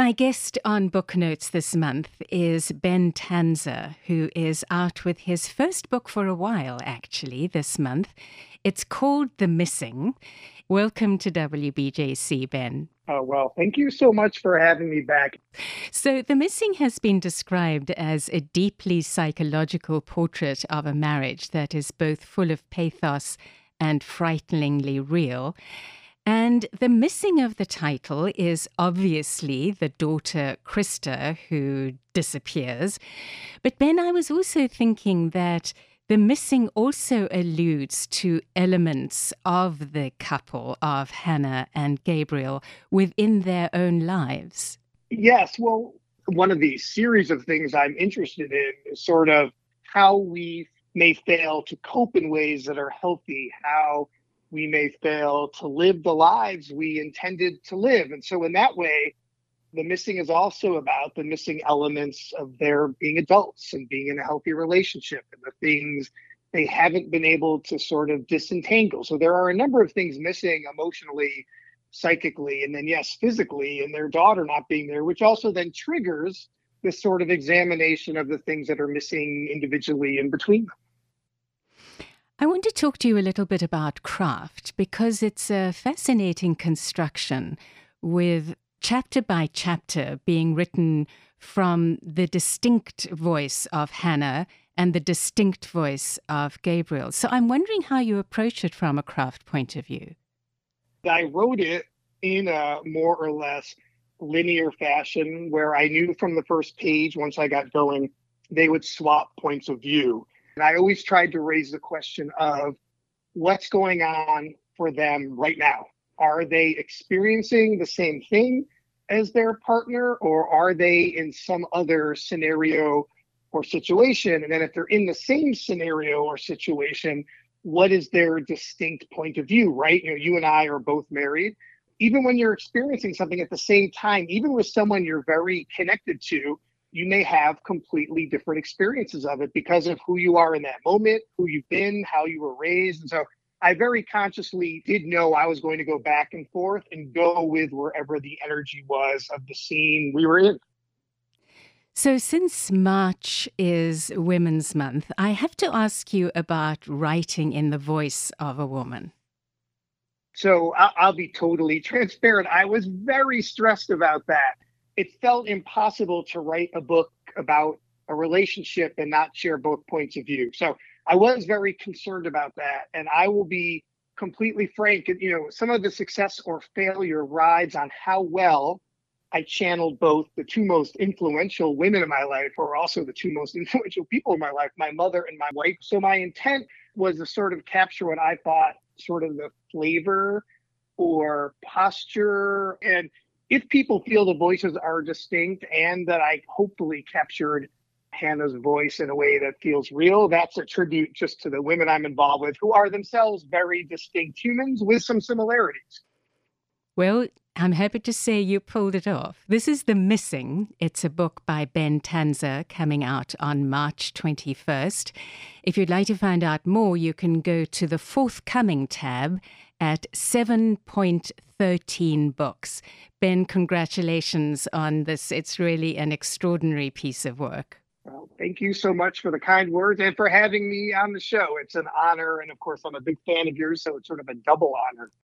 My guest on BookNotes this month is Ben Tanzer, who is out with his first book for a while, actually, this month. It's called The Missing. Welcome to WBJC, Ben. Oh, well, thank you so much for having me back. So The Missing has been described as a deeply psychological portrait of a marriage that is both full of pathos and frighteningly real. And the missing of the title is obviously the daughter, Krista, who disappears. But Ben, I was also thinking that the missing also alludes to elements of the couple of Hannah and Gabriel within their own lives. Yes, well, one of the series of things I'm interested in is sort of how we may fail to cope in ways that are healthy, how we may fail to live the lives we intended to live. And so in that way, The Missing is also about the missing elements of their being adults and being in a healthy relationship and the things they haven't been able to sort of disentangle. So there are a number of things missing emotionally, psychically, and then, yes, physically, and their daughter not being there, which also then triggers this sort of examination of the things that are missing individually in between them. I want to talk to you a little bit about craft, because it's a fascinating construction with chapter by chapter being written from the distinct voice of Hannah and the distinct voice of Gabriel. So I'm wondering how you approach it from a craft point of view. I wrote it in a more or less linear fashion where I knew from the first page, once I got going, they would swap points of view. And I always tried to raise the question of what's going on for them right now. Are they experiencing the same thing as their partner, or are they in some other scenario or situation? And then if they're in the same scenario or situation, what is their distinct point of view, right? You know, you and I are both married. Even when you're experiencing something at the same time, even with someone you're very connected to, you may have completely different experiences of it because of who you are in that moment, who you've been, how you were raised. And so I very consciously did know I was going to go back and forth and go with wherever the energy was of the scene we were in. So since March is Women's Month, I have to ask you about writing in the voice of a woman. So I'll be totally transparent. I was very stressed about that. It felt impossible to write a book about a relationship and not share both points of view. So I was very concerned about that. And I will be completely frank. You know, some of the success or failure rides on how well I channeled both the two most influential women in my life, or also the two most influential people in my life, my mother and my wife. So my intent was to sort of capture what I thought sort of the flavor or posture, and if people feel the voices are distinct and that I hopefully captured Hannah's voice in a way that feels real, that's a tribute just to the women I'm involved with, who are themselves very distinct humans with some similarities. Well, I'm happy to say you pulled it off. This is The Missing. It's a book by Ben Tanzer coming out on March 21st. If you'd like to find out more, you can go to the forthcoming tab at 7.13 Books. Ben, congratulations on this. It's really an extraordinary piece of work. Well, thank you so much for the kind words and for having me on the show. It's an honor. And of course, I'm a big fan of yours, so it's sort of a double honor.